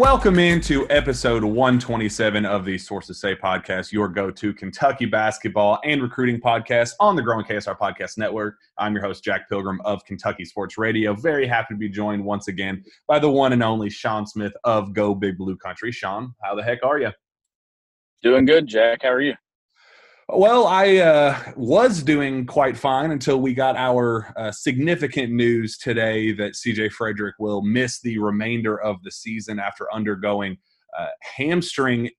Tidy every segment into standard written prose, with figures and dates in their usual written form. Welcome into episode 127 of the Sources Say Podcast, your go-to Kentucky basketball and recruiting podcast on the growing KSR Podcast Network. I'm your host, Jack Pilgrim of Kentucky Sports Radio. Very happy to be joined once again by the one and only Sean Smith of Go Big Blue Country. Sean, how the heck are you? Doing good, Jack. How are you? Well, I was doing quite fine until we got our significant news today that CJ Fredrick will miss the remainder of the season after undergoing hamstring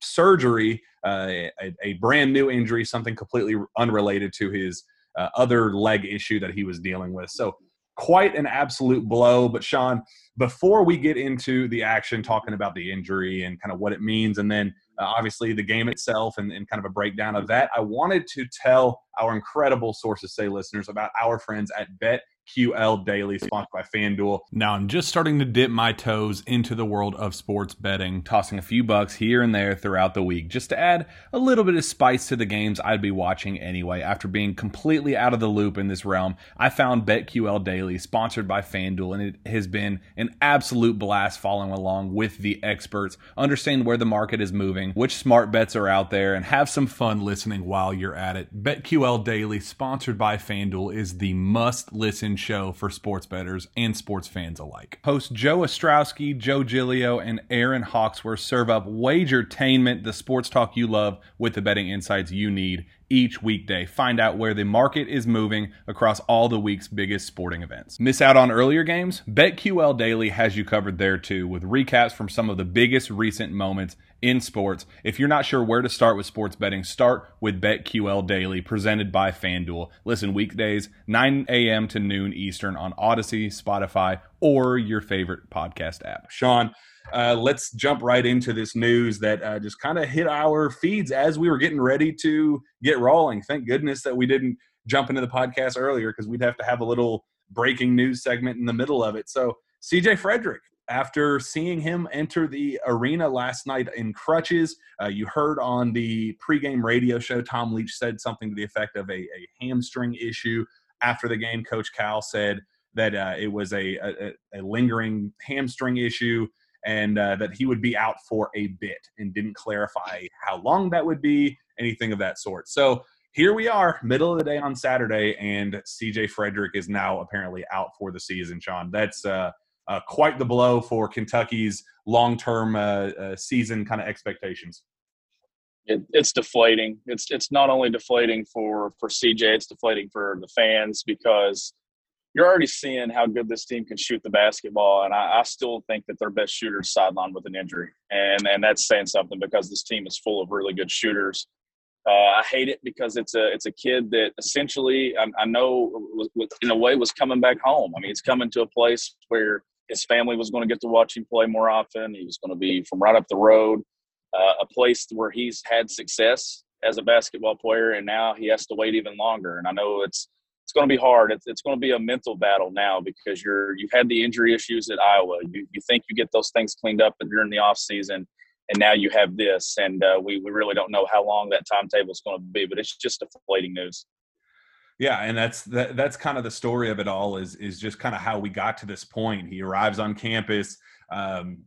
surgery, a brand new injury, something completely unrelated to his other leg issue that he was dealing with. So quite an absolute blow. But, Sean, before we get into the action, talking about the injury and kind of what it means, and then obviously the game itself and kind of a breakdown of that, I wanted to tell our incredible Sources Say listeners about our friends at BetQL Daily, sponsored by FanDuel. Now I'm just starting to dip my toes into the world of sports betting, tossing a few bucks here and there throughout the week just to add a little bit of spice to the games I'd be watching anyway. After being completely out of the loop in this realm, I found BetQL Daily, sponsored by FanDuel, and it has been an absolute blast following along with the experts, understand where the market is moving, which smart bets are out there, and have some fun listening while you're at it. BetQL Daily, sponsored by FanDuel, is the must-listen show for sports bettors and sports fans alike. Hosts Joe Ostrowski, Joe Giglio, and Aaron Hawksworth serve up wagertainment, the sports talk you love, with the betting insights you need each weekday. Find out where the market is moving across all the week's biggest sporting events. Miss out on earlier games? BetQL Daily has you covered there too, with recaps from some of the biggest recent moments in sports. If you're not sure where to start with sports betting, start with BetQL Daily, presented by FanDuel. Listen weekdays, 9 a.m. to noon Eastern on Odyssey, Spotify, or your favorite podcast app. Sean, let's jump right into this news that just kind of hit our feeds as we were getting ready to get rolling. Thank goodness that we didn't jump into the podcast earlier, because we'd have to have a little breaking news segment in the middle of it. So, CJ Fredrick. After seeing him enter the arena last night in crutches, you heard on the pregame radio show, Tom Leach said something to the effect of a hamstring issue. After the game, Coach Cal said that it was a lingering hamstring issue, and that he would be out for a bit, and didn't clarify how long that would be, anything of that sort. So here we are, middle of the day on Saturday, and CJ Fredrick is now apparently out for the season, Sean. That's quite the blow for Kentucky's long-term season kind of expectations. It's deflating. It's not only deflating for CJ, it's deflating for the fans, because you're already seeing how good this team can shoot the basketball, and I still think that their best shooter is sidelined with an injury. And that's saying something, because this team is full of really good shooters. I hate it because it's a kid that essentially I know in a way was coming back home. I mean, he's coming to a place where his family was going to get to watch him play more often. He was going to be from right up the road, a place where he's had success as a basketball player, and now he has to wait even longer. And I know it's going to be hard. It's going to be a mental battle now, because you've had the injury issues at Iowa. You think you get those things cleaned up during the off season. And now you have this, and we really don't know how long that timetable is going to be, but it's just deflating news. Yeah, and that's kind of the story of it all, is just kind of how we got to this point. He arrives on campus.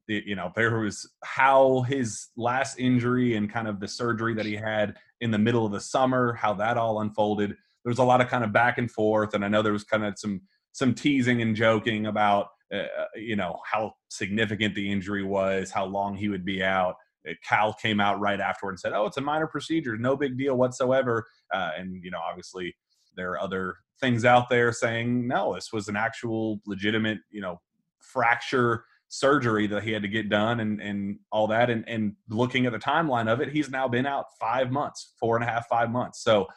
There was how his last injury and kind of the surgery that he had in the middle of the summer, how that all unfolded. There was a lot of kind of back and forth, and I know there was kind of some teasing and joking about, how significant the injury was, how long he would be out. Cal came out right afterward and said, "Oh, it's a minor procedure, no big deal whatsoever." Obviously there are other things out there saying, no, this was an actual legitimate, fracture surgery that he had to get done and all that. And looking at the timeline of it, he's now been out 5 months, 5 months. So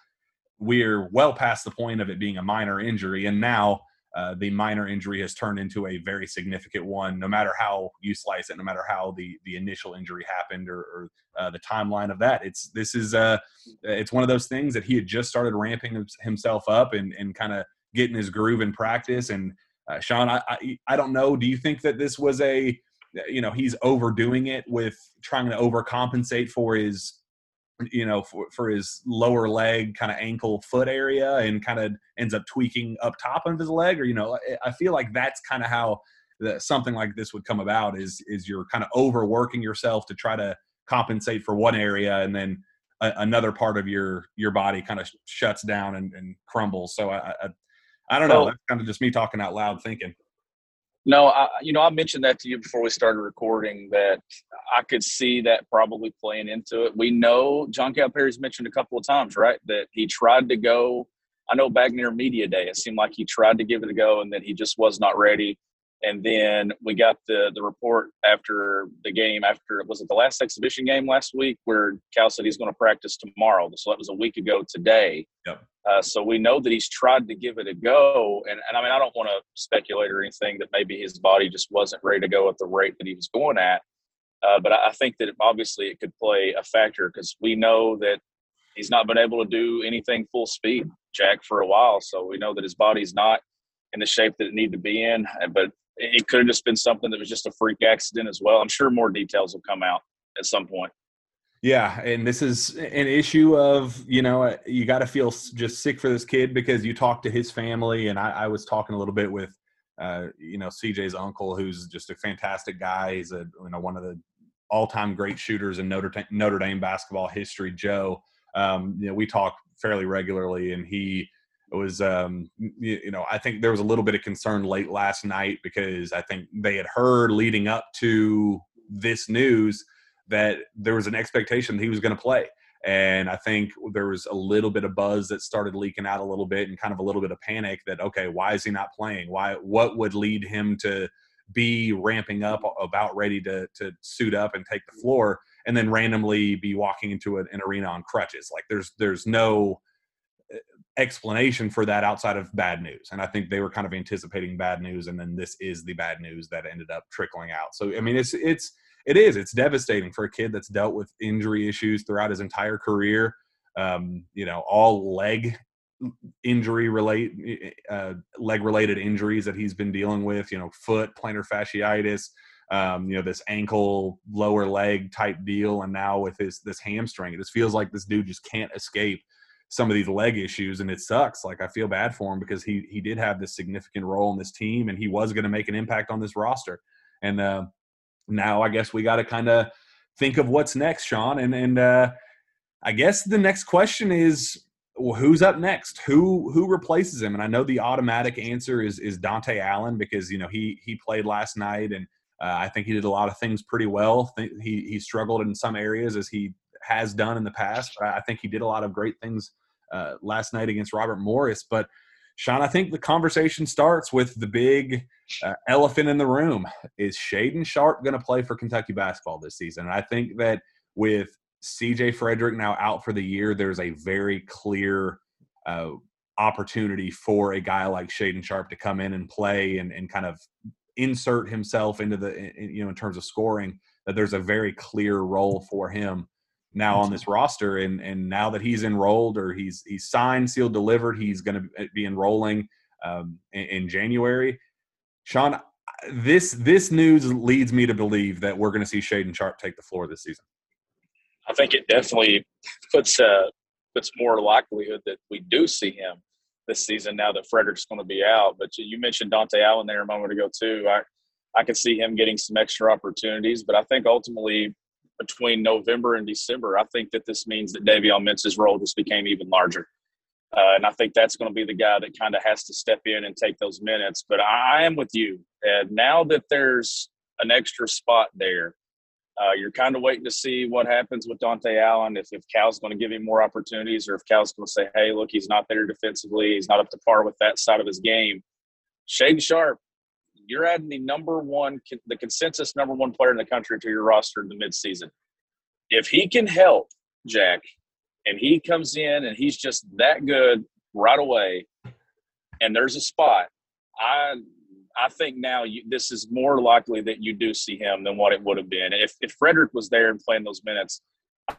we're well past the point of it being a minor injury. And now, the minor injury has turned into a very significant one, no matter how you slice it, no matter how the initial injury happened or the timeline of that. It's one of those things that he had just started ramping himself up and kind of getting his groove in practice. And Sean, I don't know. Do you think that this was he's overdoing it with trying to overcompensate for his, for his lower leg, kind of ankle, foot area, and kind of ends up tweaking up top of his leg? Or, I feel like that's kind of how that something like this would come about is you're kind of overworking yourself to try to compensate for one area, and then another part of your body kind of shuts down and crumbles. So I don't know. That's kind of just me talking out loud thinking. No, I mentioned that to you before we started recording, that I could see that probably playing into it. We know John Calipari's mentioned a couple of times, right, that he tried to go. I know back near media day, it seemed like he tried to give it a go and then he just was not ready. And then we got the report after the game, was it the last exhibition game last week, where Cal said he's going to practice tomorrow. So that was a week ago today. Yep. So we know that he's tried to give it a go. And I mean, I don't want to speculate or anything that maybe his body just wasn't ready to go at the rate that he was going at. But I think that obviously it could play a factor, because we know that he's not been able to do anything full speed, Jack, for a while. So we know that his body's not in the shape that it needed to be in. But it could have just been something that was just a freak accident as well. I'm sure more details will come out at some point. Yeah, and this is an issue of, you got to feel just sick for this kid, because you talk to his family, and I was talking a little bit with, CJ's uncle, who's just a fantastic guy. He's one of the all-time great shooters in Notre Dame basketball history, Joe. We talk fairly regularly, and he was, I think there was a little bit of concern late last night, because I think they had heard leading up to this news that there was an expectation that he was going to play. And I think there was a little bit of buzz that started leaking out a little bit, and kind of a little bit of panic that, okay, why is he not playing? What would lead him to be ramping up, about ready to suit up and take the floor, and then randomly be walking into an arena on crutches? Like there's no explanation for that outside of bad news. And I think they were kind of anticipating bad news, and then this is the bad news that ended up trickling out. So, I mean, it's devastating for a kid that's dealt with injury issues throughout his entire career. All leg related injuries that he's been dealing with, foot, plantar fasciitis, this ankle, lower leg type deal. And now with this hamstring, it just feels like this dude just can't escape some of these leg issues. And it sucks. Like, I feel bad for him, because he did have this significant role in this team, and he was going to make an impact on this roster. And, now I guess we got to kind of think of what's next, Sean. And I guess the next question is, well, who's up next? Who replaces him? And I know the automatic answer is Dante Allen, because, he played last night, and I think he did a lot of things pretty well. He struggled in some areas, as he has done in the past, but I think he did a lot of great things last night against Robert Morris. But Sean, I think the conversation starts with the big elephant in the room. Is Shaedon Sharpe going to play for Kentucky basketball this season? And I think that with CJ Fredrick now out for the year, there's a very clear opportunity for a guy like Shaedon Sharpe to come in and play and kind of insert himself into in terms of scoring, that there's a very clear role for him now on this roster. And now that he's enrolled, or he's signed, sealed, delivered, he's going to be enrolling in January. Sean, this news leads me to believe that we're going to see Shaedon Sharpe take the floor this season. I think it definitely puts more likelihood that we do see him this season, now that Frederick's going to be out. But you mentioned Dante Allen there a moment ago too. I can see him getting some extra opportunities, but I think ultimately between November and December, I think that this means that Davion Mintz's role just became even larger. And I think that's going to be the guy that kind of has to step in and take those minutes. But I am with you. And now that there's an extra spot there, you're kind of waiting to see what happens with Dante Allen, if Cal's going to give him more opportunities, or if Cal's going to say, hey, look, he's not there defensively, he's not up to par with that side of his game. Shaedon Sharpe, you're adding the consensus number one player in the country to your roster in the midseason. If he can help, Jack, and he comes in and he's just that good right away, and there's a spot, I think now this is more likely that you do see him than what it would have been. If Frederick was there and playing those minutes,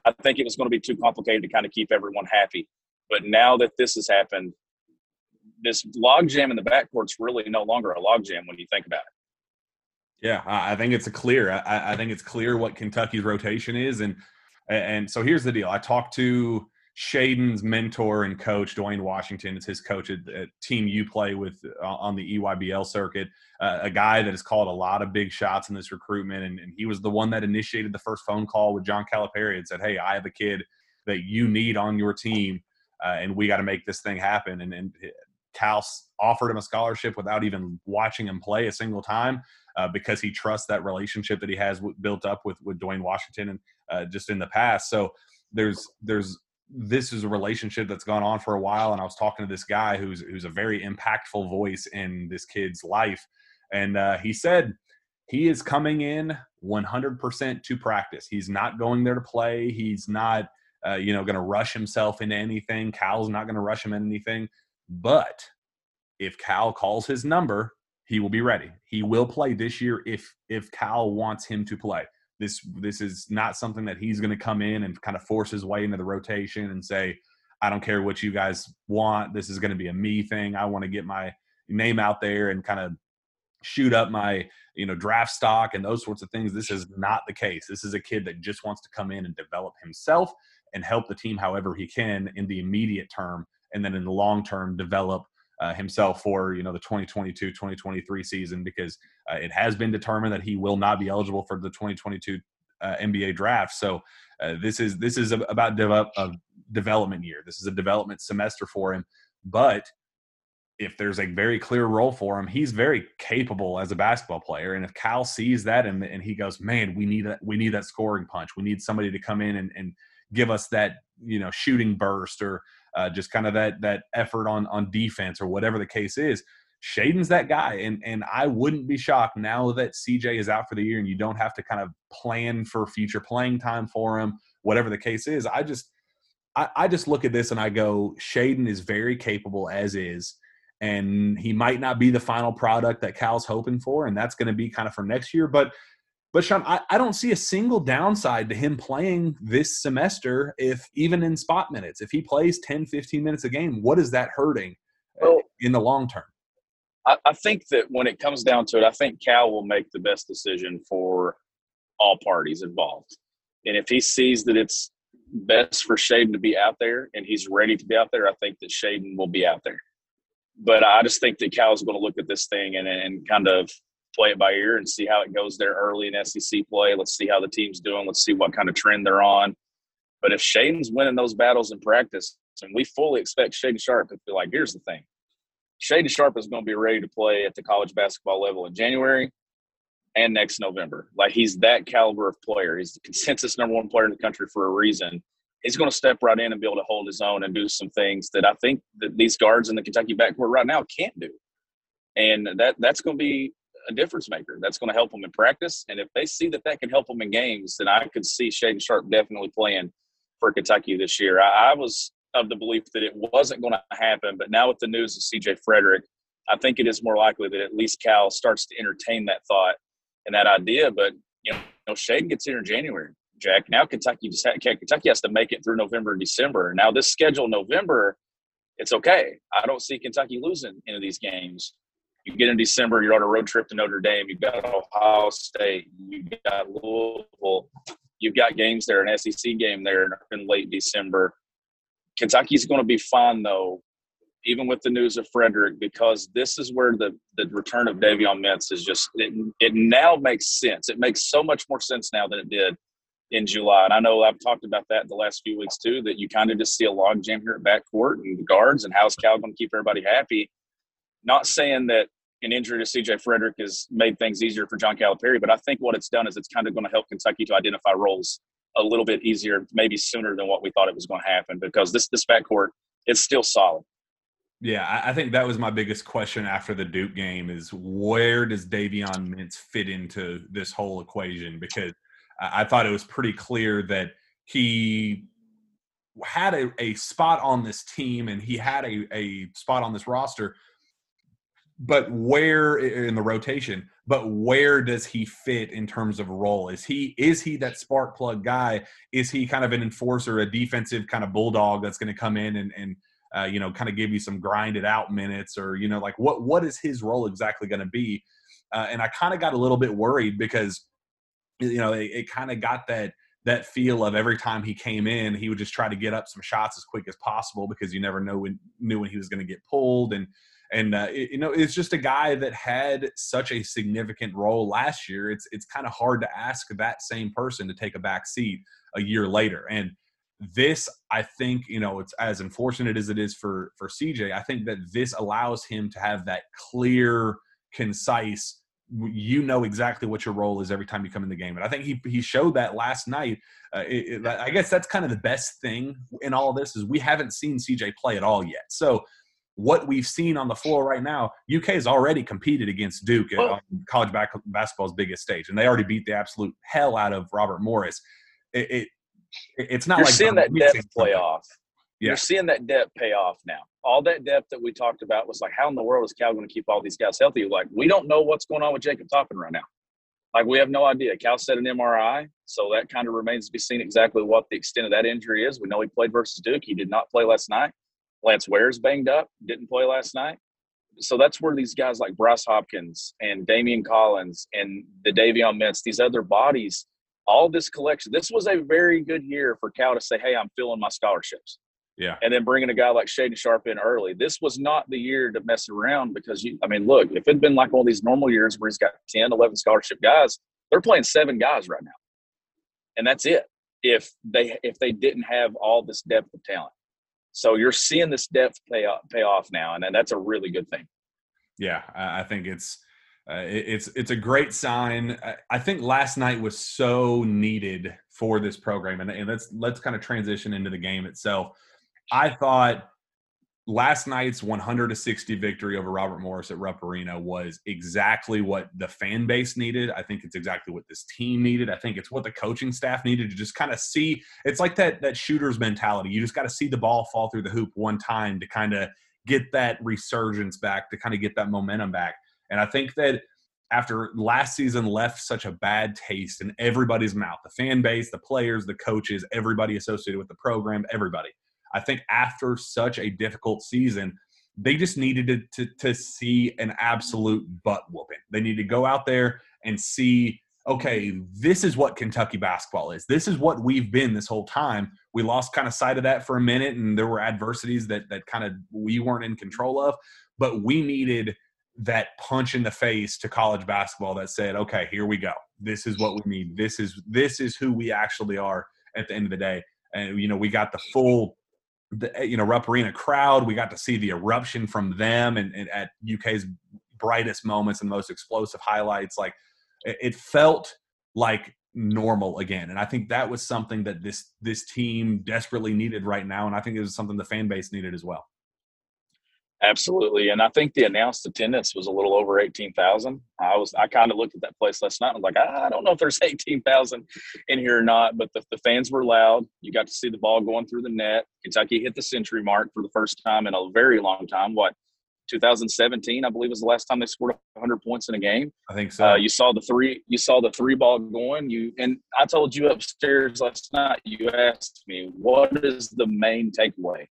I think it was going to be too complicated to kind of keep everyone happy. But now that this has happened, this logjam in the backcourt's really no longer a logjam when you think about it. Yeah, I think it's I think it's clear what Kentucky's rotation is, and so here's the deal. I talked to Shaedon's mentor and coach, Dwayne Washington, is his coach at team you play with on the EYBL circuit, a guy that has called a lot of big shots in this recruitment. And he was the one that initiated the first phone call with John Calipari and said, hey, I have a kid that you need on your team, and we got to make this thing happen. And Cal offered him a scholarship without even watching him play a single time because he trusts that relationship that he has built up with Dwayne Washington and just in the past. So there's this is a relationship that's gone on for a while. And I was talking to this guy who's a very impactful voice in this kid's life. And he said he is coming in 100% to practice. He's not going there to play. He's not, going to rush himself into anything. Cal's not going to rush him into anything. But if Cal calls his number, he will be ready. He will play this year if Cal wants him to play. This is not something that he's going to come in and kind of force his way into the rotation and say, I don't care what you guys want. This is going to be a me thing. I want to get my name out there and kind of shoot up my, draft stock and those sorts of things. This is not the case. This is a kid that just wants to come in and develop himself and help the team however he can in the immediate term, and then in the long term develop himself for, the 2022-2023 season, because it has been determined that he will not be eligible for the 2022 NBA draft. So this is about a development year. This is a development semester for him. But if there's a very clear role for him, he's very capable as a basketball player. And if Cal sees that and he goes, man, we need that scoring punch. We need somebody to come in and give us that, shooting burst or just kind of that effort on defense or whatever the case is, Shaedon's that guy. And I wouldn't be shocked now that CJ is out for the year and you don't have to kind of plan for future playing time for him, whatever the case is. I just look at this and I go, Shaedon is very capable as is, and he might not be the final product that Cal's hoping for, and that's going to be kind of for next year. But Sean, I don't see a single downside to him playing this semester, if even in spot minutes. If he plays 10, 15 minutes a game, what is that hurting in the long term? I think that when it comes down to it, I think Cal will make the best decision for all parties involved. And if he sees that it's best for Shaedon to be out there and he's ready to be out there, I think that Shaedon will be out there. But I just think that Cal's going to look at this thing and kind of – play it by ear and see how it goes there early in SEC play. Let's see how the team's doing. Let's see what kind of trend they're on. But if Shaedon's winning those battles in practice, and we fully expect Shaedon Sharpe to be like, here's the thing. Shaedon Sharpe is going to be ready to play at the college basketball level in January and next November. Like, he's that caliber of player. He's the consensus number one player in the country for a reason. He's going to step right in and be able to hold his own and do some things that I think that these guards in the Kentucky backcourt right now can't do. And that's going to be a difference maker. That's going to help them in practice. And if they see that can help them in games, then I could see Shaedon Sharpe definitely playing for Kentucky this year. I was of the belief that it wasn't going to happen, but now with the news of CJ Fredrick, I think it is more likely that at least Cal starts to entertain that thought and that idea. But, Shaedon gets here in January, Jack. Now Kentucky has to make it through November and December. Now this schedule, November, it's okay. I don't see Kentucky losing any of these games. You get in December, you're on a road trip to Notre Dame. You've got Ohio State. You've got Louisville. You've got games there, an SEC game there in late December. Kentucky's going to be fine, though, even with the news of Frederick, because this is where the return of Davion Mintz is just – it now makes sense. It makes so much more sense now than it did in July. And I know I've talked about that the last few weeks, too, that you kind of just see a logjam here at backcourt and the guards and how's Cal going to keep everybody happy. Not saying that an injury to CJ Fredrick has made things easier for John Calipari, but I think what it's done is it's kind of going to help Kentucky to identify roles a little bit easier, maybe sooner than what we thought it was going to happen, because this backcourt is still solid. Yeah, I think that was my biggest question after the Duke game is, where does Davion Mintz fit into this whole equation? Because I thought it was pretty clear that he had a spot on this team and he had a spot on this roster, but where in the rotation, but where does he fit in terms of role? Is he that spark plug guy? Is he kind of an enforcer, a defensive kind of bulldog that's going to come in and kind of give you some grinded out minutes, or, like what is his role exactly going to be? And I kind of got a little bit worried because, it kind of got that that feel of every time he came in, he would just try to get up some shots as quick as possible because you never knew when he was going to get pulled. And it's just a guy that had such a significant role last year. It's kind of hard to ask that same person to take a back seat a year later. And this, I think, it's as unfortunate as it is for CJ, I think that this allows him to have that clear, concise, exactly what your role is every time you come in the game. And I think he showed that last night. I guess that's kind of the best thing in all of this is we haven't seen CJ play at all yet. So what we've seen on the floor right now, UK has already competed against Duke on college basketball's biggest stage, and they already beat the absolute hell out of Robert Morris. It's not like seeing that depth play off. Yeah. You're seeing that depth pay off now. All that depth that we talked about was like, how in the world is Cal going to keep all these guys healthy? Like, we don't know what's going on with Jacob Toppin right now. Like, we have no idea. Cal said an MRI, so that kind of remains to be seen exactly what the extent of that injury is. We know he played versus Duke. He did not play last night. Lance Ware is banged up, didn't play last night. So that's where these guys like Bryce Hopkins and Daimion Collins and the Davion Mintz, these other bodies, all this collection. This was a very good year for Cal to say, hey, I'm filling my scholarships. Yeah. And then bringing a guy like Shaedon Sharpe in early. This was not the year to mess around because, look, if it had been like one of these normal years where he's got 10, 11 scholarship guys, they're playing 7 guys right now. And that's it if they didn't have all this depth of talent. So you're seeing this depth pay off now, and that's a really good thing. Yeah, I think it's a great sign. I think last night was so needed for this program, and let's kind of transition into the game itself. I thought last night's 160 victory over Robert Morris at Rupp Arena was exactly what the fan base needed. I think it's exactly what this team needed. I think it's what the coaching staff needed to just kind of see. It's like that shooter's mentality. You just got to see the ball fall through the hoop one time to kind of get that resurgence back, to kind of get that momentum back. And I think that after last season left such a bad taste in everybody's mouth, the fan base, the players, the coaches, everybody associated with the program, everybody. I think after such a difficult season, they just needed to see an absolute butt whooping. They need to go out there and see, okay, this is what Kentucky basketball is. This is what we've been this whole time. We lost kind of sight of that for a minute, and there were adversities that kind of we weren't in control of, but we needed that punch in the face to college basketball that said, okay, here we go. This is what we need. This is who we actually are at the end of the day. And, we got the full – Rupp Arena crowd. We got to see the eruption from them and at UK's brightest moments and most explosive highlights. Like, it felt like normal again. And I think that was something that this team desperately needed right now. And I think it was something the fan base needed as well. Absolutely. And I think the announced attendance was a little over 18,000. I kind of looked at that place last night and I'm like, I don't know if there's 18,000 in here or not, but the fans were loud. You got to see the ball going through the net. Kentucky hit the century mark for the first time in a very long time. 2017, I believe, was the last time they scored 100 points in a game. I think so. You saw the three ball going. And I told you upstairs last night, you asked me, what is the main takeaway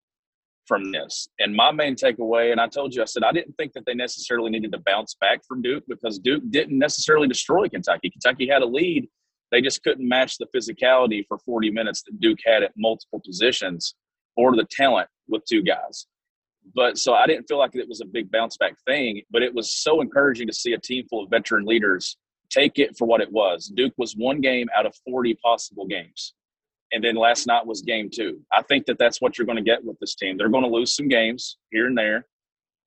from this? And my main takeaway, and I told you, I said, I didn't think that they necessarily needed to bounce back from Duke because Duke didn't necessarily destroy Kentucky. Kentucky had a lead. They just couldn't match the physicality for 40 minutes that Duke had at multiple positions or the talent with 2 guys. But so I didn't feel like it was a big bounce back thing, but it was so encouraging to see a team full of veteran leaders take it for what it was. Duke was 1 game out of 40 possible games. And then last night was game 2. I think that's what you're going to get with this team. They're going to lose some games here and there,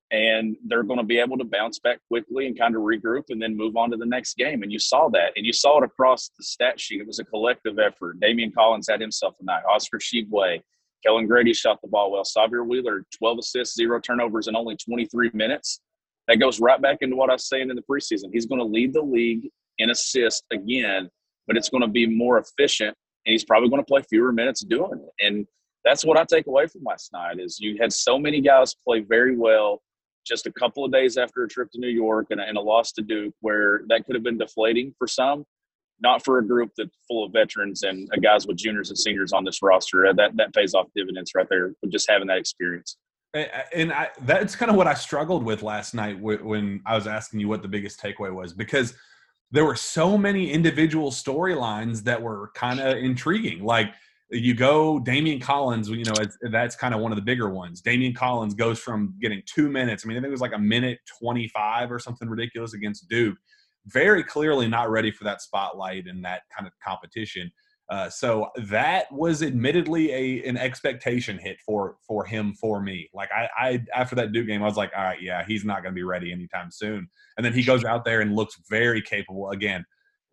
and they're going to be able to bounce back quickly and kind of regroup and then move on to the next game. And you saw that. And you saw it across the stat sheet. It was a collective effort. Daimion Collins had himself a night. Oscar Tshiebwe, Kellen Grady shot the ball well. Sahvir Wheeler, 12 assists, 0 turnovers in only 23 minutes. That goes right back into what I was saying in the preseason. He's going to lead the league in assists again, but it's going to be more efficient. And he's probably going to play fewer minutes doing it. And that's what I take away from last night is you had so many guys play very well just a couple of days after a trip to New York and a loss to Duke, where that could have been deflating for some, not for a group that's full of veterans and guys with juniors and seniors on this roster. That pays off dividends right there with just having that experience. And that's kind of what I struggled with last night when I was asking you what the biggest takeaway was, because there were so many individual storylines that were kind of intriguing. Like, you go Daimion Collins, you know, that's kind of one of the bigger ones. Daimion Collins goes from getting 2 minutes. I mean, I think it was like 1:25 or something ridiculous against Duke. Very clearly not ready for that spotlight and that kind of competition. So that was admittedly an expectation hit for him, for me. Like, I after that Duke game, I was like, all right, yeah, he's not going to be ready anytime soon. And then he goes out there and looks very capable. Again,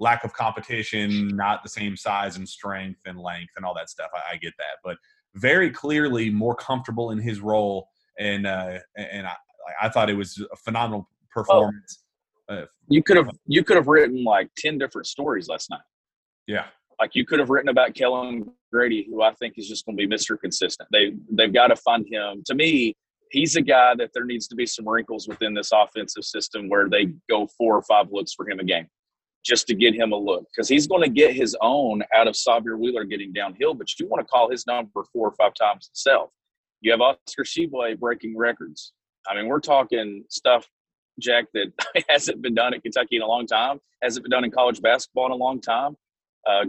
lack of competition, not the same size and strength and length and all that stuff. I get that. But very clearly more comfortable in his role. And I thought it was a phenomenal performance. You could have written like 10 different stories last night. Yeah. Like, you could have written about Kellen Grady, who I think is just going to be Mr. Consistent. They've got to find him. To me, he's a guy that there needs to be some wrinkles within this offensive system where they go 4 or 5 looks for him a game just to get him a look. Because he's going to get his own out of Sahvir Wheeler getting downhill, but you want to call his number 4 or 5 times himself. You have Oscar Tshiebwe breaking records. I mean, we're talking stuff, Jack, that hasn't been done at Kentucky in a long time, hasn't been done in college basketball in a long time.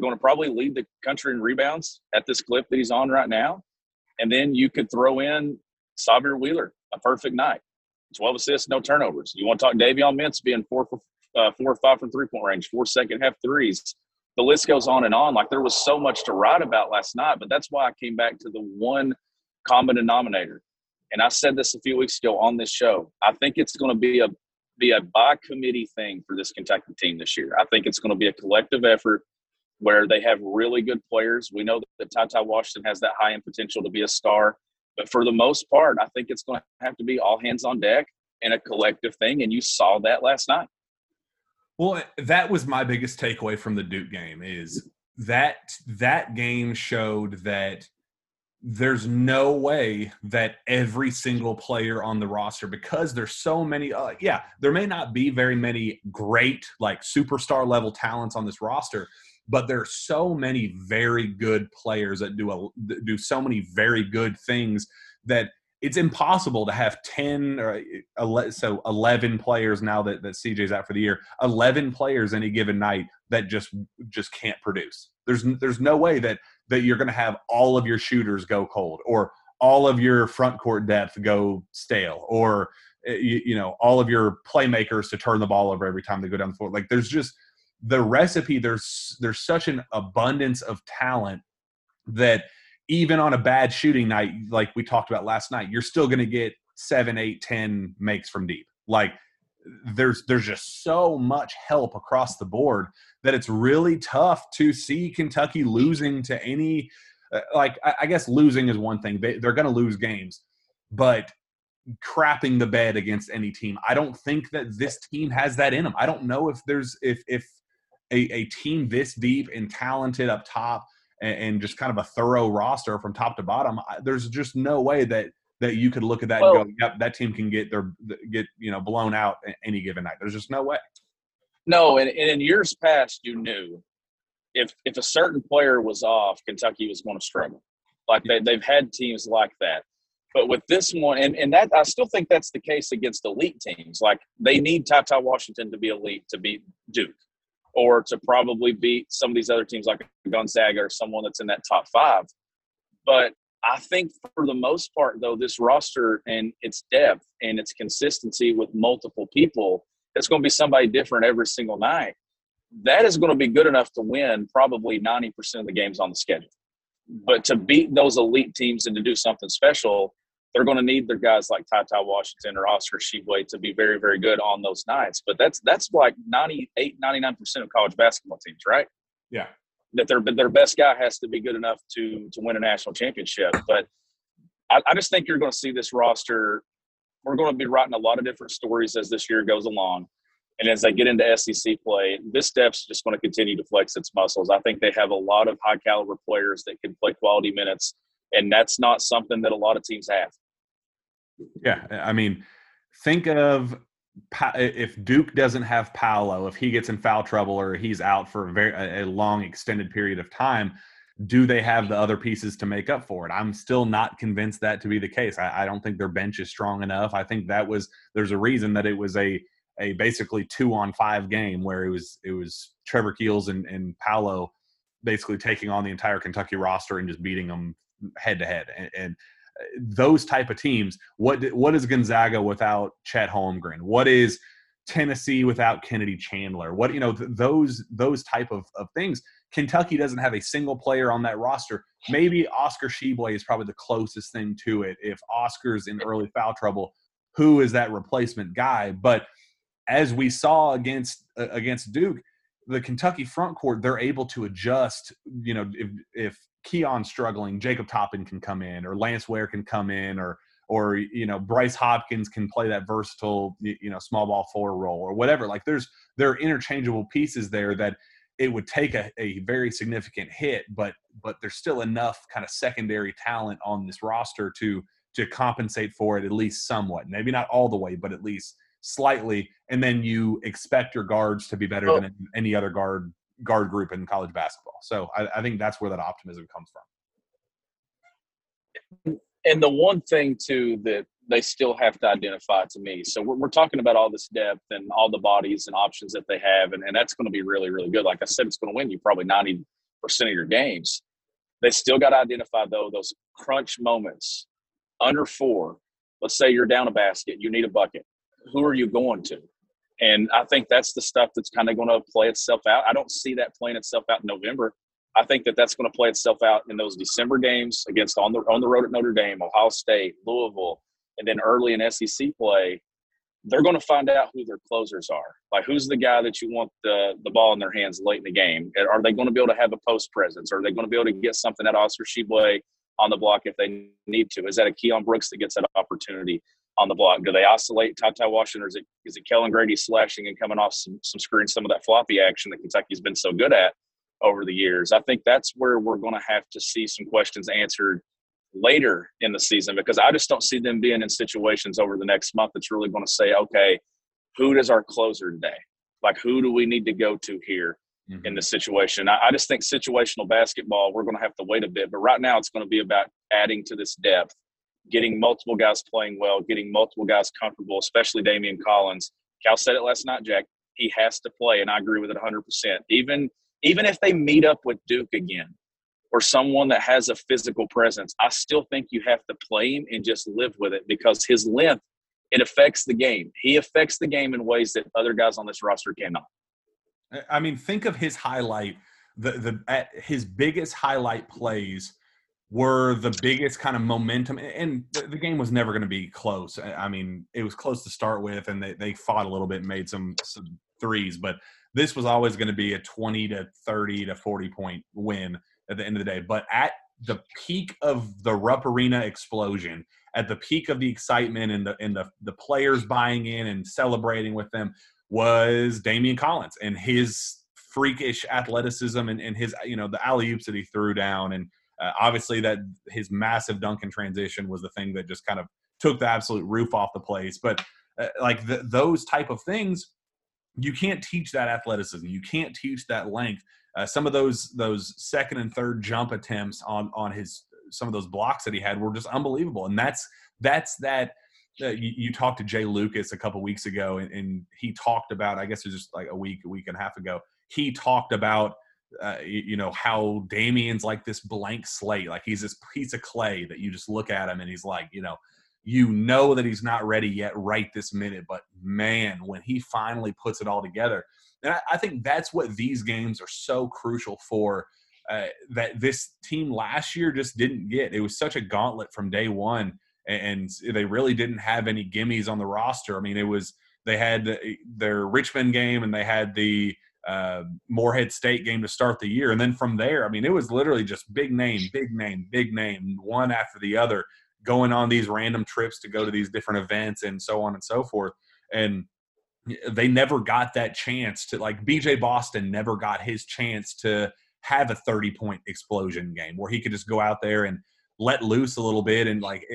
Going to probably lead the country in rebounds at this clip that he's on right now. And then you could throw in Sahvir Wheeler, a perfect night. 12 assists, no turnovers. You want to talk Davion Mintz being 4 or 5 from three-point range, 4 second-half threes. The list goes on and on. Like, there was so much to write about last night, but that's why I came back to the one common denominator. And I said this a few weeks ago on this show. I think it's going to be a by-committee thing for this Kentucky team this year. I think it's going to be a collective effort where they have really good players. We know that Ty Ty Washington has that high-end potential to be a star. But for the most part, I think it's going to have to be all hands on deck and a collective thing, and you saw that last night. Well, that was my biggest takeaway from the Duke game, is that game showed that there's no way that every single player on the roster, because there's so many there may not be very many great, like, superstar-level talents on this roster, but there are so many very good players that do so many very good things that it's impossible to have 10 or 11, so 11 players now that CJ's out for the year, 11 players any given night that just can't produce. There's no way that you're going to have all of your shooters go cold, or all of your front court depth go stale, or you know, all of your playmakers to turn the ball over every time they go down the floor. Like, there's just – the recipe, there's such an abundance of talent that even on a bad shooting night, like we talked about last night, you're still going to get 7, 8, 10 makes from deep. Like, there's just so much help across the board that it's really tough to see Kentucky losing to any I guess losing is one thing. They're going to lose games, but crapping the bed against any team, I don't think that this team has that in them. I don't know if there's a team this deep and talented up top and just kind of a thorough roster from top to bottom, there's just no way that you could look at that and go, yep, that team can get blown out any given night. There's just no way. No, and in years past, you knew if a certain player was off, Kentucky was going to struggle. Like, they've had teams like that. But with this one, and that, I still think that's the case against elite teams. Like, they need Ty Ty Washington to be elite, to beat Duke, or to probably beat some of these other teams like Gonzaga or someone that's in that top 5. But I think for the most part, though, this roster and its depth and its consistency with multiple people, it's going to be somebody different every single night. That is going to be good enough to win probably 90% of the games on the schedule. But to beat those elite teams and to do something special, they're going to need their guys like Ty Ty Washington or Oscar Tshiebwe to be very, very good on those nights. But that's like 98, 99% of college basketball teams, right? Yeah. That their best guy has to be good enough to win a national championship. But I just think you're going to see this roster. We're going to be writing a lot of different stories as this year goes along. And as they get into SEC play, this depth's just going to continue to flex its muscles. I think they have a lot of high-caliber players that can play quality minutes, and that's not something that a lot of teams have. Yeah, I mean, think of if Duke doesn't have Paolo, if he gets in foul trouble or he's out for a long extended period of time, do they have the other pieces to make up for it? I'm still not convinced that to be the case. I don't think their bench is strong enough. I think there's a reason that it was a a basically 2-on-5 game where it was Trevor Keels and Paolo basically taking on the entire Kentucky roster and just beating them head to head. And those type of teams, what is Gonzaga without Chet Holmgren? What is Tennessee without Kennedy Chandler? What, you know, those type of things. Kentucky doesn't have a single player on that roster. Maybe Oscar Tshiebwe is probably the closest thing to it. If Oscar's in early foul trouble, who is that replacement guy? But as we saw against Duke, the Kentucky front court, they're able to adjust. You know, if Keon's struggling, Jacob Toppin can come in, or Lance Ware can come in, or you know, Bryce Hopkins can play that versatile, you know, small ball forward role or whatever. Like there are interchangeable pieces there that it would take a very significant hit, but there's still enough kind of secondary talent on this roster to compensate for it at least somewhat. Maybe not all the way, but at least slightly, and then you expect your guards to be better than any other guard group in college basketball. So I think that's where that optimism comes from. And the one thing, too, that they still have to identify to me, so we're talking about all this depth and all the bodies and options that they have, and that's going to be really, really good. Like I said, it's going to win you probably 90% of your games. They still got to identify, though, those crunch moments under four. Let's say you're down a basket, you need a bucket. Who are you going to? And I think that's the stuff that's kind of going to play itself out. I don't see that playing itself out in November. I think that's going to play itself out in those December games against on the road at Notre Dame, Ohio State, Louisville, and then early in SEC play. They're going to find out who their closers are. Like, who's the guy that you want the ball in their hands late in the game? Are they going to be able to have a post presence? Are they going to be able to get something at Oscar Tshiebwe on the block if they need to? Is that a Keion Brooks that gets that opportunity on the block? Do they isolate Ty Ty Washington, or is it Kellen Grady slashing and coming off some screen, some of that floppy action that Kentucky's been so good at over the years? I think that's where we're going to have to see some questions answered later in the season, because I just don't see them being in situations over the next month that's really going to say, okay, who does our closer today? Like, who do we need to go to here in this situation? I just think situational basketball, we're going to have to wait a bit. But right now it's going to be about adding to this depth, getting multiple guys playing well, getting multiple guys comfortable, especially Daimion Collins. Cal said it last night, Jack. He has to play, and I agree with it 100%. Even if they meet up with Duke again or someone that has a physical presence, I still think you have to play him and just live with it, because his length, it affects the game. He affects the game in ways that other guys on this roster cannot. I mean, think of his highlight. His biggest highlight plays were the biggest kind of momentum. And the game was never going to be close. I mean, it was close to start with, and they fought a little bit and made some threes. But this was always going to be a 20 to 30 to 40-point win at the end of the day. But at the peak of the Rupp Arena explosion, at the peak of the excitement and the players buying in and celebrating with them, was Daimion Collins and his freakish athleticism and his, you know, the alley-oops that he threw down. And obviously that his massive dunk in transition was the thing that just kind of took the absolute roof off the place. But those type of things, you can't teach that athleticism. You can't teach that length. Some of those second and third jump attempts on his, some of those blocks that he had were just unbelievable. And that's that. You talked to Jay Lucas a couple weeks ago, and he talked about, I guess it was just like a week and a half ago, he talked about, you know, how Daimion's like this blank slate. Like, he's this piece of clay that you just look at him and he's like, you know that he's not ready yet right this minute, but man, when he finally puts it all together. And I think that's what these games are so crucial for, that this team last year just didn't get. It was such a gauntlet from day one. And they really didn't have any gimmies on the roster. I mean, they had their Richmond game and they had the Morehead State game to start the year. And then from there, I mean, it was literally just big name, one after the other, going on these random trips to go to these different events and so on and so forth. And they never got that chance to, like, BJ Boston never got his chance to have a 30-point explosion game where he could just go out there and let loose a little bit. And like,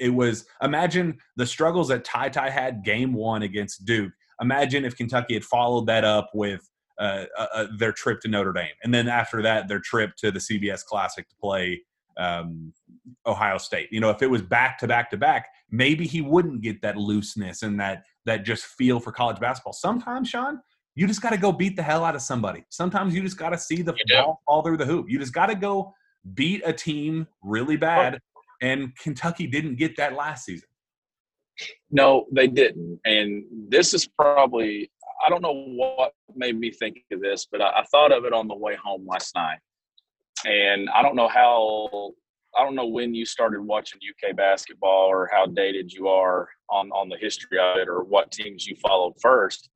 it was, imagine the struggles that Ty had game one against Duke. Imagine if Kentucky had followed that up with their trip to Notre Dame. And then after that, their trip to the CBS Classic to play Ohio State. You know, if it was back to back to back, maybe he wouldn't get that looseness and that that just feel for college basketball. Sometimes, Sean, you just got to go beat the hell out of somebody. Sometimes you just got to see the ball fall through the hoop. You just got to go beat a team really bad. And Kentucky didn't get that last season. No, they didn't. And this is probably – I don't know what made me think of this, but I thought of it on the way home last night. And I don't know how – I don't know when you started watching UK basketball or how dated you are on the history of it or what teams you followed first.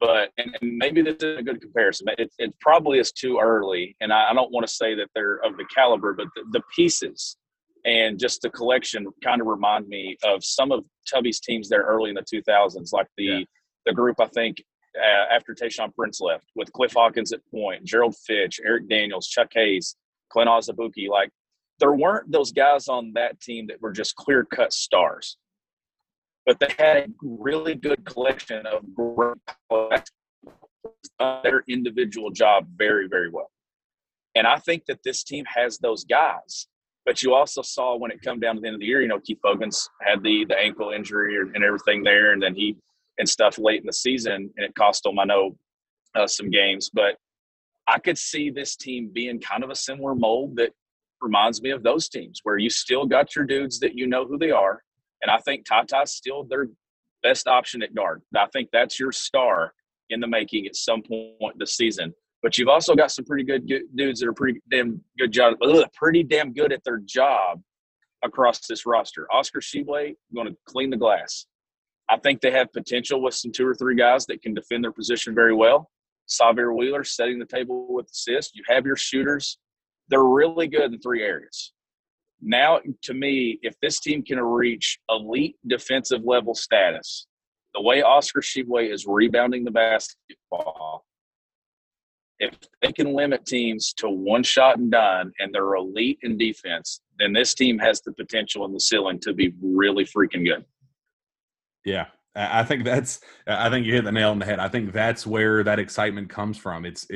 But and maybe this isn't a good comparison. It probably is too early, and I don't want to say that they're of the caliber, but the pieces and just the collection kind of remind me of some of Tubby's teams there early in the 2000s, like the group, I think, after Tayshaun Prince left, with Cliff Hawkins at point, Gerald Fitch, Eric Daniels, Chuck Hayes, Clint Ozabuki. Like, there weren't those guys on that team that were just clear-cut stars. But they had a really good collection of great players done their individual job very, very well. And I think that this team has those guys. But you also saw when it come down to the end of the year, you know, Keith Bogans had the ankle injury and everything there, and then he and stuff late in the season, and it cost them, I know, some games. But I could see this team being kind of a similar mold that reminds me of those teams where you still got your dudes that you know who they are. And I think Ty Ty's still their best option at guard. I think that's your star in the making at some point this season. But you've also got some pretty good dudes that are pretty damn good at their job across this roster. Oscar Tshiebwe going to clean the glass. I think they have potential with some two or three guys that can defend their position very well. Sahvir Wheeler setting the table with assists. You have your shooters. They're really good in three areas. Now, to me, if this team can reach elite defensive level status, the way Oscar Tshiebwe is rebounding the basketball, if they can limit teams to one shot and done and they're elite in defense, then this team has the potential and the ceiling to be really freaking good. Yeah, I think you hit the nail on the head. I think that's where that excitement comes from. It's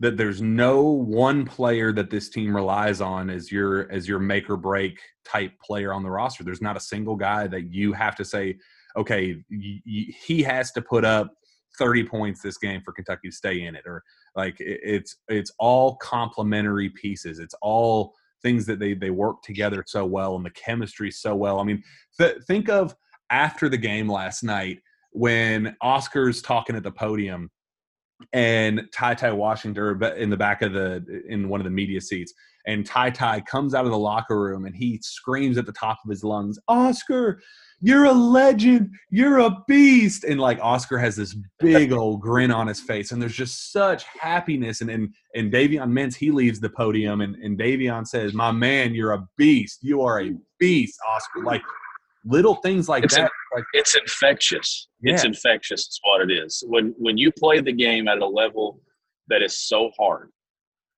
that there's no one player that this team relies on as your make or break type player on the roster. There's not a single guy that you have to say, okay, he has to put up 30 points this game for Kentucky to stay in it, or like it's all complementary pieces. It's all things that they work together so well and the chemistry so well. I mean, think of after the game last night when Oscar's talking at the podium and Ty Ty Washington in the back of in one of the media seats, and Ty Ty comes out of the locker room and he screams at the top of his lungs, "Oscar, you're a legend, you're a beast," and like Oscar has this big old grin on his face, and there's just such happiness. And Davion Mintz, he leaves the podium and Davion says, "My man, you're a beast, you are a beast, Oscar." Like little things like that. It's infectious. Yeah. It's infectious is what it is. When you play the game at a level that is so hard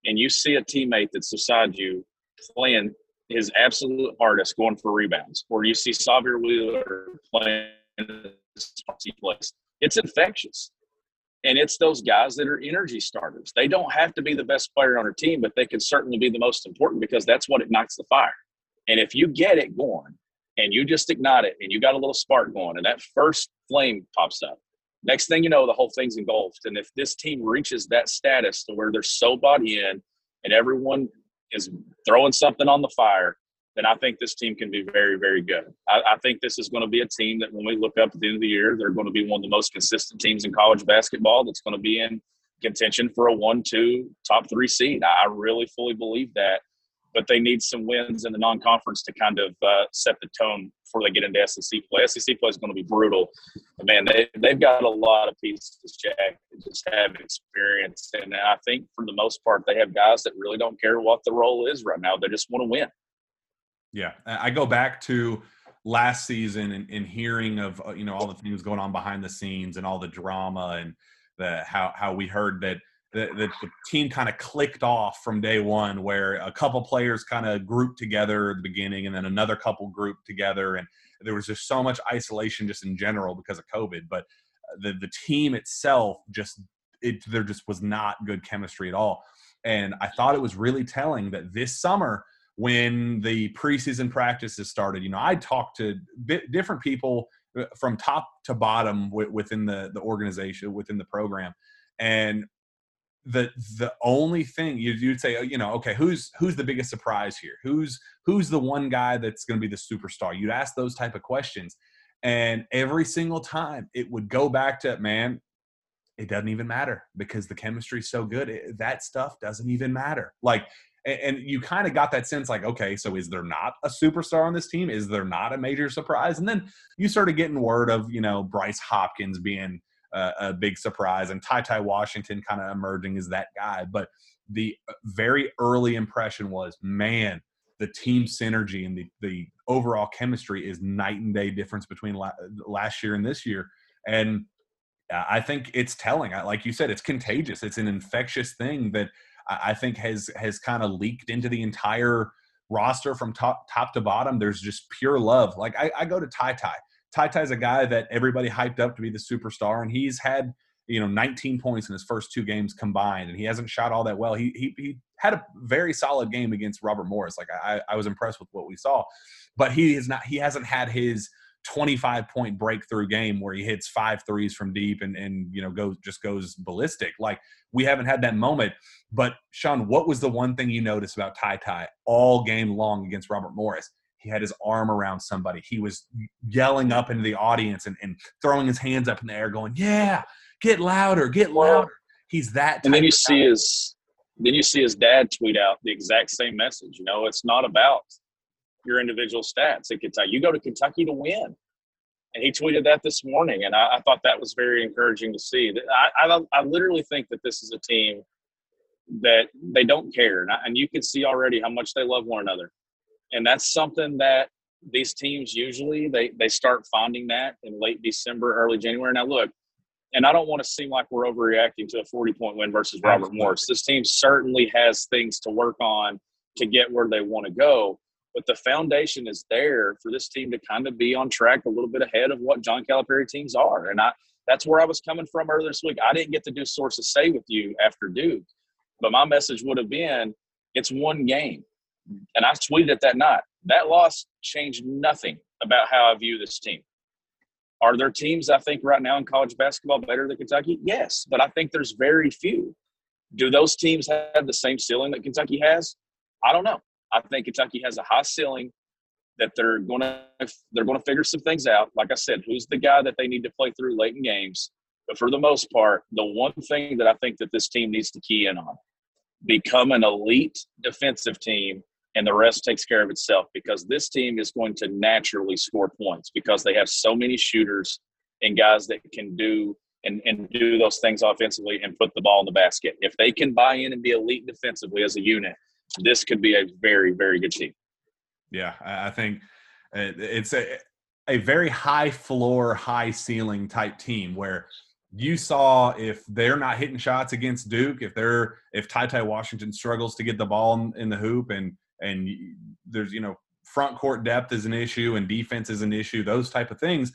and you see a teammate that's beside you playing his absolute hardest going for rebounds, or you see Sahvir Wheeler playing place, it's infectious. And it's those guys that are energy starters. They don't have to be the best player on our team, but they can certainly be the most important because that's what ignites the fire. And if you get it going, and you just ignite it, and you got a little spark going, and that first flame pops up. Next thing you know, the whole thing's engulfed. And if this team reaches that status to where they're so bought in and everyone is throwing something on the fire, then I think this team can be very, very good. I think this is going to be a team that when we look up at the end of the year, they're going to be one of the most consistent teams in college basketball that's going to be in contention for a 1-2 top 3 seed. I really fully believe that. But they need some wins in the non-conference to kind of set the tone before they get into SEC play. SEC play is going to be brutal. But man, they've got a lot of pieces, Jack, that just have experience. And I think for the most part, they have guys that really don't care what the role is right now. They just want to win. Yeah, I go back to last season and hearing of, you know, all the things going on behind the scenes and all the drama and how we heard that the team kind of clicked off from day one, where a couple players kind of grouped together at the beginning and then another couple grouped together. And there was just so much isolation just in general because of COVID. But the team itself, there just was not good chemistry at all. And I thought it was really telling that this summer when the preseason practices started, you know, I talked to different people from top to bottom within the organization, within the program. And the only thing you'd say, you know, okay, who's the biggest surprise here? Who's the one guy that's going to be the superstar? You'd ask those type of questions. And every single time it would go back to, man, it doesn't even matter because the chemistry is so good. That stuff doesn't even matter. Like, and you kind of got that sense like, okay, so is there not a superstar on this team? Is there not a major surprise? And then you started getting word of, you know, Bryce Hopkins being a big surprise and Ty Ty Washington kind of emerging as that guy. But the very early impression was, man, the team synergy and the overall chemistry is night and day difference between last year and this year. And I think it's telling. Like you said, it's contagious. It's an infectious thing that I think has kind of leaked into the entire roster from top to bottom. There's just pure love. Like I go to Ty Ty. Ty Ty's a guy that everybody hyped up to be the superstar, and he's had, you know, 19 points in his first two games combined, and he hasn't shot all that well. He had a very solid game against Robert Morris. Like I was impressed with what we saw, but he hasn't had his 25-point breakthrough game where he hits 5 threes from deep and you know, goes ballistic. Like we haven't had that moment. But Sean, what was the one thing you noticed about Ty Ty all game long against Robert Morris? He had his arm around somebody. He was yelling up into the audience and throwing his hands up in the air going, yeah, get louder, get louder. He's that type. And then you see his dad tweet out the exact same message. You know, it's not about your individual stats at Kentucky. You go to Kentucky to win. And he tweeted that this morning, and I thought that was very encouraging to see. I literally think that this is a team that they don't care, and you can see already how much they love one another. And that's something that these teams usually, they start finding that in late December, early January. Now, look, and I don't want to seem like we're overreacting to a 40-point win versus Robert Morris. This team certainly has things to work on to get where they want to go. But the foundation is there for this team to kind of be on track a little bit ahead of what John Calipari teams are. And that's where I was coming from earlier this week. I didn't get to do Sources Say with you after Duke, but my message would have been, it's one game. And I tweeted it that night. That loss changed nothing about how I view this team. Are there teams, I think, right now in college basketball better than Kentucky? Yes, but I think there's very few. Do those teams have the same ceiling that Kentucky has? I don't know. I think Kentucky has a high ceiling that they're going to figure some things out. Like I said, who's the guy that they need to play through late in games? But for the most part, the one thing that I think that this team needs to key in on, become an elite defensive team, and the rest takes care of itself, because this team is going to naturally score points because they have so many shooters and guys that can do and do those things offensively and put the ball in the basket. If they can buy in and be elite defensively as a unit, this could be a very, very good team. Yeah, I think it's a very high floor, high ceiling type team where you saw if they're not hitting shots against Duke, if Ty Ty Washington struggles to get the ball in the hoop, and there's, you know, front court depth is an issue and defense is an issue, those type of things,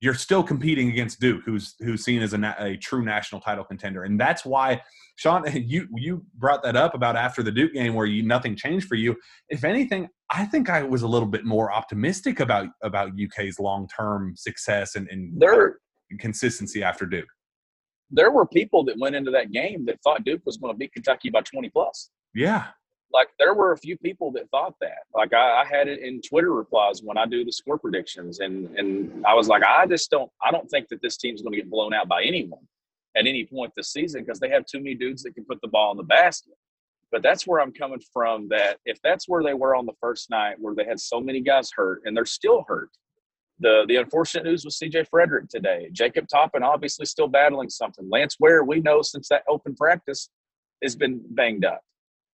you're still competing against Duke, who's seen as a true national title contender. And that's why, Sean, you brought that up about after the Duke game where nothing changed for you. If anything, I think I was a little bit more optimistic about UK's long-term success and consistency after Duke. There were people that went into that game that thought Duke was going to beat Kentucky by 20-plus. Yeah. Like, there were a few people that thought that. Like, I had it in Twitter replies when I do the score predictions, and I was like, I don't think that this team's going to get blown out by anyone at any point this season because they have too many dudes that can put the ball in the basket. But that's where I'm coming from, that if that's where they were on the first night where they had so many guys hurt, and they're still hurt. The unfortunate news was CJ Fredrick today. Jacob Toppin obviously still battling something. Lance Ware, we know since that open practice, has been banged up.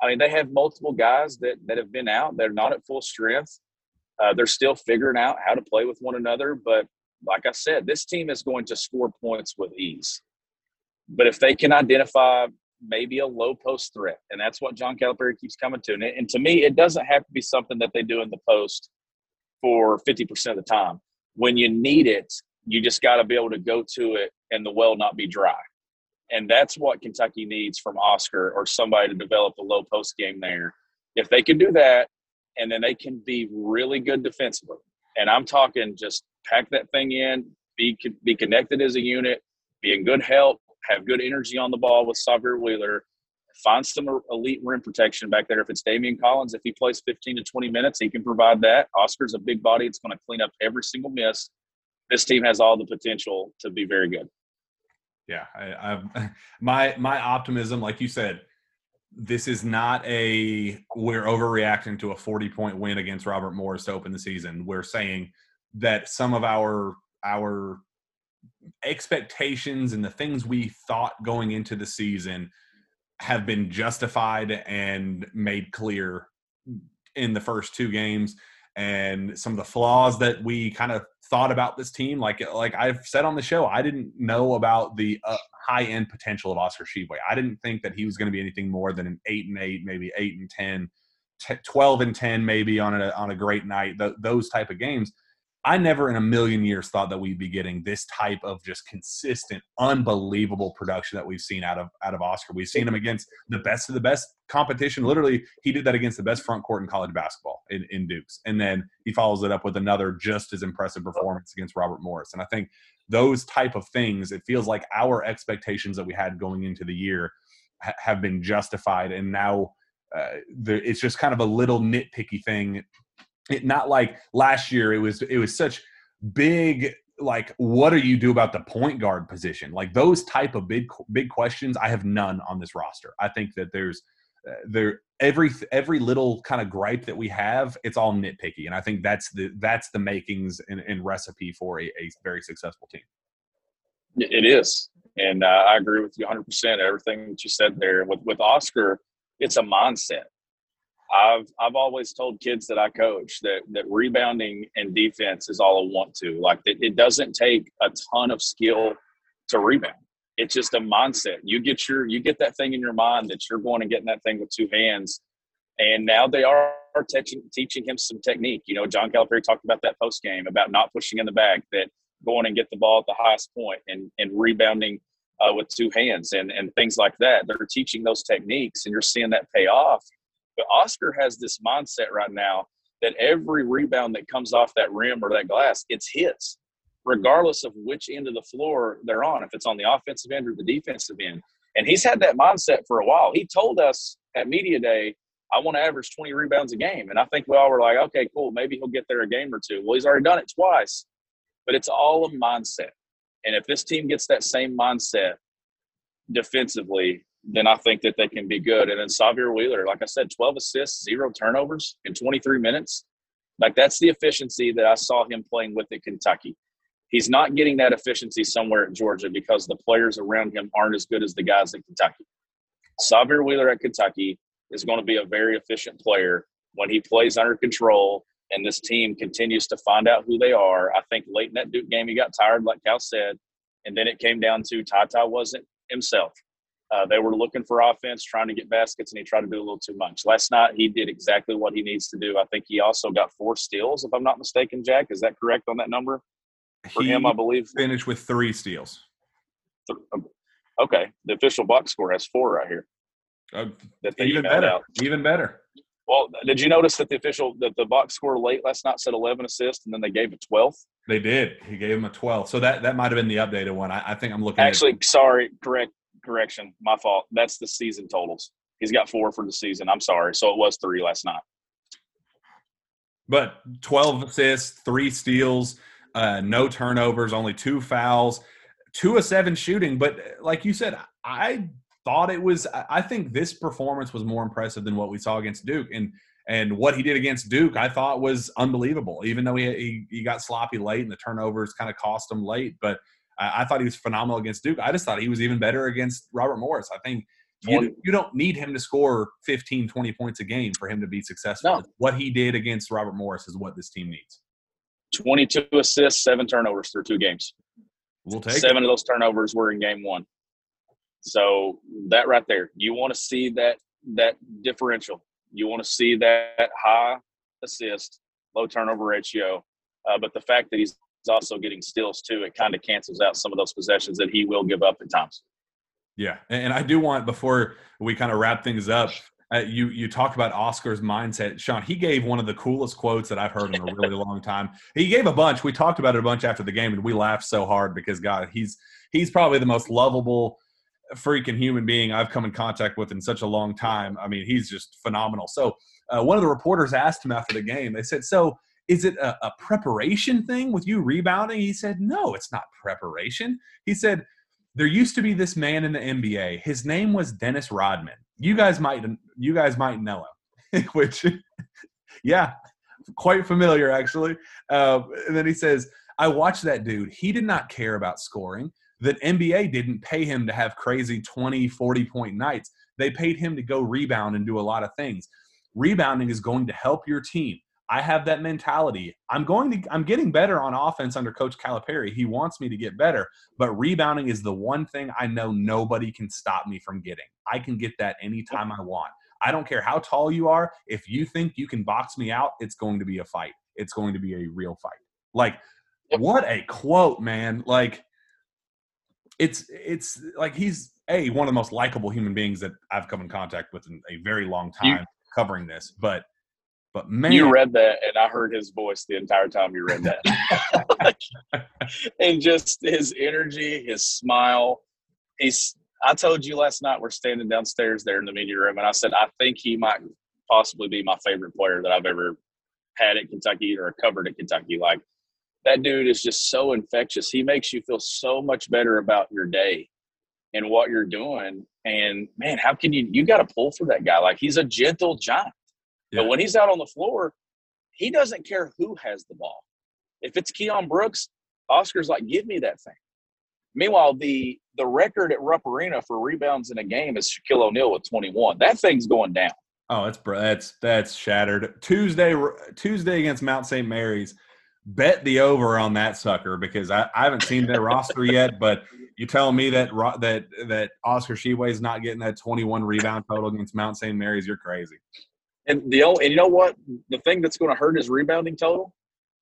I mean, they have multiple guys that have been out. They're not at full strength. They're still figuring out how to play with one another. But like I said, this team is going to score points with ease. But if they can identify maybe a low post threat, and that's what John Calipari keeps coming to. And to me, it doesn't have to be something that they do in the post for 50% of the time. When you need it, you just got to be able to go to it and the well not be dry. And that's what Kentucky needs from Oscar or somebody to develop a low post game there. If they can do that, and then they can be really good defensively. And I'm talking just pack that thing in, be connected as a unit, be in good help, have good energy on the ball with Sahvir Wheeler, find some elite rim protection back there. If it's Daimion Collins, if he plays 15 to 20 minutes, he can provide that. Oscar's a big body. It's going to clean up every single miss. This team has all the potential to be very good. Yeah, my optimism, like you said, this is not a we're overreacting to a 40-point win against Robert Morris to open the season. We're saying that some of our expectations and the things we thought going into the season have been justified and made clear in the first two games. And some of the flaws that we kind of thought about this team, like I've said on the show, I didn't know about the high-end potential of Oscar Tshiebwe. I didn't think that he was going to be anything more than an 8-8, maybe 8-10, 12-10 maybe on a great night, those type of games. I never in a million years thought that we'd be getting this type of just consistent, unbelievable production that we've seen out of Oscar. We've seen him against the best of the best competition. Literally, he did that against the best front court in college basketball in Duke's. And then he follows it up with another just as impressive performance against Robert Morris. And I think those type of things, it feels like our expectations that we had going into the year have been justified. And now it's just kind of a little nitpicky thing. It, not like last year, it was such big, like, what do you do about the point guard position? Like, those type of big questions, I have none on this roster. I think that there's every little kind of gripe that we have, it's all nitpicky. And I think that's the makings and recipe for a very successful team. It is. And I agree with you 100%. Everything that you said there with Oscar, it's a mindset. I've always told kids that I coach that rebounding and defense is all I want to. Like, it doesn't take a ton of skill to rebound. It's just a mindset. You get that thing in your mind that you're going and getting that thing with two hands. And now they are teaching him some technique. You know, John Calipari talked about that post game about not pushing in the back, that going and get the ball at the highest point and rebounding with two hands and things like that. They're teaching those techniques, and you're seeing that pay off. But Oscar has this mindset right now that every rebound that comes off that rim or that glass, it's his, regardless of which end of the floor they're on, if it's on the offensive end or the defensive end. And he's had that mindset for a while. He told us at Media Day, I want to average 20 rebounds a game. And I think we all were like, okay, cool, maybe he'll get there a game or two. Well, he's already done it twice, but it's all a mindset. And if this team gets that same mindset defensively, then I think that they can be good. And then Sahvir Wheeler, like I said, 12 assists, 0 turnovers in 23 minutes. Like, that's the efficiency that I saw him playing with at Kentucky. He's not getting that efficiency somewhere at Georgia because the players around him aren't as good as the guys at Kentucky. Sahvir Wheeler at Kentucky is going to be a very efficient player when he plays under control and this team continues to find out who they are. I think late in that Duke game he got tired, like Cal said, and then it came down to Ty wasn't himself. They were looking for offense, trying to get baskets, and he tried to do a little too much. Last night, he did exactly what he needs to do. I think he also got 4 steals, if I'm not mistaken, Jack. Is that correct on that number? For him, I believe. Finished with 3 steals. Okay. The official box score has 4 right here. Even better. Even better. Well, did you notice that the box score late last night said 11 assists, and then they gave a 12th? They did. He gave him a 12. So that might have been the updated one. I think I'm looking at – sorry, correct. Correction, my fault. That's the season totals. He's got 4 for the season. I'm sorry. So it was 3 last night. But 12 assists, 3 steals, no turnovers, only 2 fouls, 2 of 7 shooting. But like you said, I think this performance was more impressive than what we saw against Duke. And what he did against Duke, I thought was unbelievable, even though he got sloppy late and the turnovers kind of cost him late. But I thought he was phenomenal against Duke. I just thought he was even better against Robert Morris. I think you don't need him to score 15, 20 points a game for him to be successful. No. What he did against Robert Morris is what this team needs. 22 assists, 7 turnovers through 2 games. We'll take 7 of those turnovers were in game 1. So that right there, you want to see that differential. You want to see that high assist, low turnover ratio. But the fact that he's also getting steals too, it kind of cancels out some of those possessions that he will give up at times. Yeah, and I do want, before we kind of wrap things up, You talk about Oscar's mindset. Sean, he gave one of the coolest quotes that I've heard in a really long time. He gave a bunch. We talked about it a bunch after the game, and we laughed so hard because, God, he's probably the most lovable freaking human being I've come in contact with in such a long time. I mean, he's just phenomenal. So one of the reporters asked him after the game, they said, so is it a preparation thing with you rebounding? He said, no, it's not preparation. He said, there used to be this man in the NBA. His name was Dennis Rodman. You guys might know him, which, yeah, quite familiar actually. And then he says, I watched that dude. He did not care about scoring. The NBA didn't pay him to have crazy 20, 40-point nights. They paid him to go rebound and do a lot of things. Rebounding is going to help your team. I have that mentality. I'm getting better on offense under Coach Calipari. He wants me to get better, but rebounding is the one thing I know nobody can stop me from getting. I can get that anytime I want. I don't care how tall you are. If you think you can box me out, it's going to be a fight. It's going to be a real fight. Like, what a quote, man. Like, it's like he's one of the most likable human beings that I've come in contact with in a very long time covering this, But man, you read that, and I heard his voice the entire time you read that. And just his energy, his smile. I told you last night, we're standing downstairs there in the media room, and I said, I think he might possibly be my favorite player that I've ever had at Kentucky or covered at Kentucky. Like, that dude is just so infectious. He makes you feel so much better about your day and what you're doing. And, man, how can you got to pull for that guy. Like, he's a gentle giant. Yeah. But when he's out on the floor, he doesn't care who has the ball. If it's Keion Brooks, Oscar's like, give me that thing. Meanwhile, the record at Rupp Arena for rebounds in a game is Shaquille O'Neal with 21. That thing's going down. Oh, that's shattered. Tuesday against Mount St. Mary's, bet the over on that sucker because I haven't seen their roster yet, but you're telling me that Oscar Tshiebwe is not getting that 21 rebound total against Mount St. Mary's? You're crazy. And you know what? The thing that's going to hurt is rebounding total.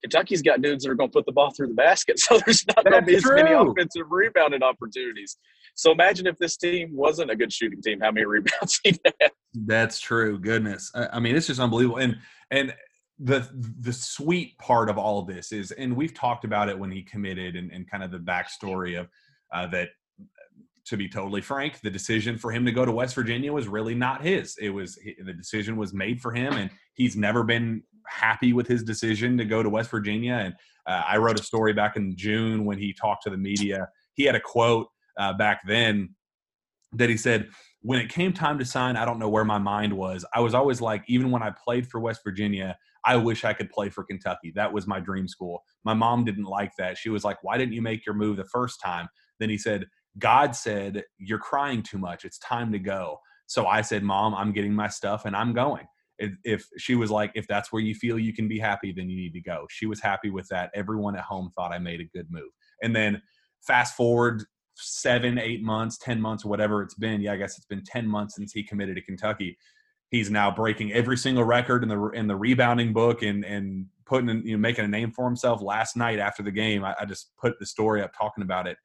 Kentucky's got dudes that are going to put the ball through the basket, so there's not going to be as many offensive rebounding opportunities. So imagine if this team wasn't a good shooting team, how many rebounds he'd have. That's true. Goodness. I mean, it's just unbelievable. And the sweet part of all of this is, and we've talked about it when he committed and kind of the backstory of that, to be totally frank, the decision for him to go to West Virginia was really not his. The decision was made for him, and he's never been happy with his decision to go to West Virginia. And I wrote a story back in June when he talked to the media. He had a quote back then that he said, when it came time to sign, I don't know where my mind was. I was always like, even when I played for West Virginia, I wish I could play for Kentucky. That was my dream school. My mom didn't like that. She was like, why didn't you make your move the first time? Then he said, God said, you're crying too much. It's time to go. So I said, Mom, I'm getting my stuff and I'm going. If she was like, if that's where you feel you can be happy, then you need to go. She was happy with that. Everyone at home thought I made a good move. And then fast forward 7, 8 months, 10 months, whatever it's been. Yeah, I guess it's been 10 months since he committed to Kentucky. He's now breaking every single record in the rebounding book and putting in, making a name for himself. Last night after the game, I just put the story up talking about it.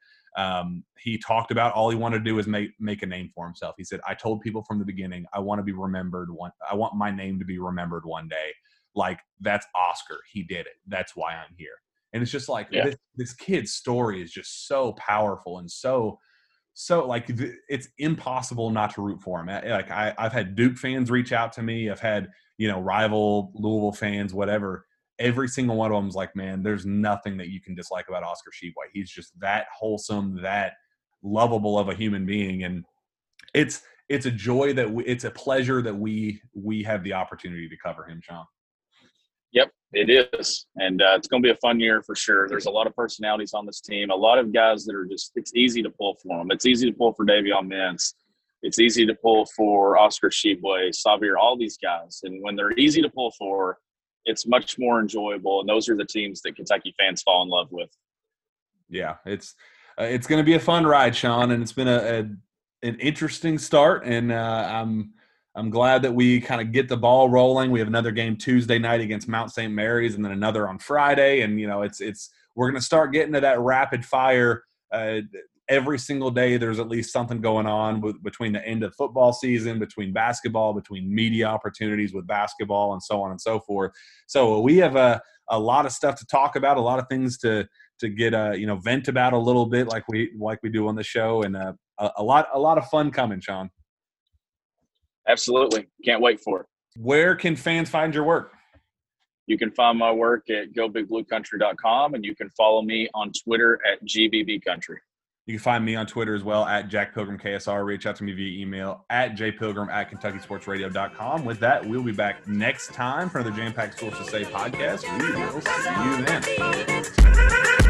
He talked about all he wanted to do is make a name for himself. He said, I told people from the beginning, I want to be remembered. I want my name to be remembered one day. Like, that's Oscar. He did it. That's why I'm here. And it's just like, this kid's story is just so powerful and so like it's impossible not to root for him. Like I've had Duke fans reach out to me. I've had, rival Louisville fans, whatever. Every single one of them is like, man, there's nothing that you can dislike about Oscar Tshiebwe. He's just that wholesome, that lovable of a human being, and it's a joy it's a pleasure that we have the opportunity to cover him, Sean. Yep, it is, and it's going to be a fun year for sure. There's a lot of personalities on this team, a lot of guys that are just. It's easy to pull for them. It's easy to pull for Davion Mintz. It's easy to pull for Oscar Tshiebwe, Sahvir, all these guys, and when they're easy to pull for. It's much more enjoyable, and those are the teams that Kentucky fans fall in love with. Yeah, it's going to be a fun ride, Sean, and it's been an interesting start, and I'm glad that we kind of get the ball rolling. We have another game Tuesday night against Mount St. Mary's, and then another on Friday, and we're going to start getting to that rapid fire every single day there's at least something going on with, between the end of football season, between basketball, between media opportunities with basketball, and so on and so forth. So we have a lot of stuff to talk about, a lot of things to get vent about a little bit, like we do on the show, and a lot of fun coming, Sean. Absolutely, can't wait for it. Where can fans find your work? You can find my work at gobigbluecountry.com, and you can follow me on Twitter at gbbcountry. You can find me on Twitter as well at Jack Pilgrim KSR. Reach out to me via email at jpilgrim@KentuckySportsRadio.com. With that, we'll be back next time for another Jam Packed Sources Say podcast. We will see you then.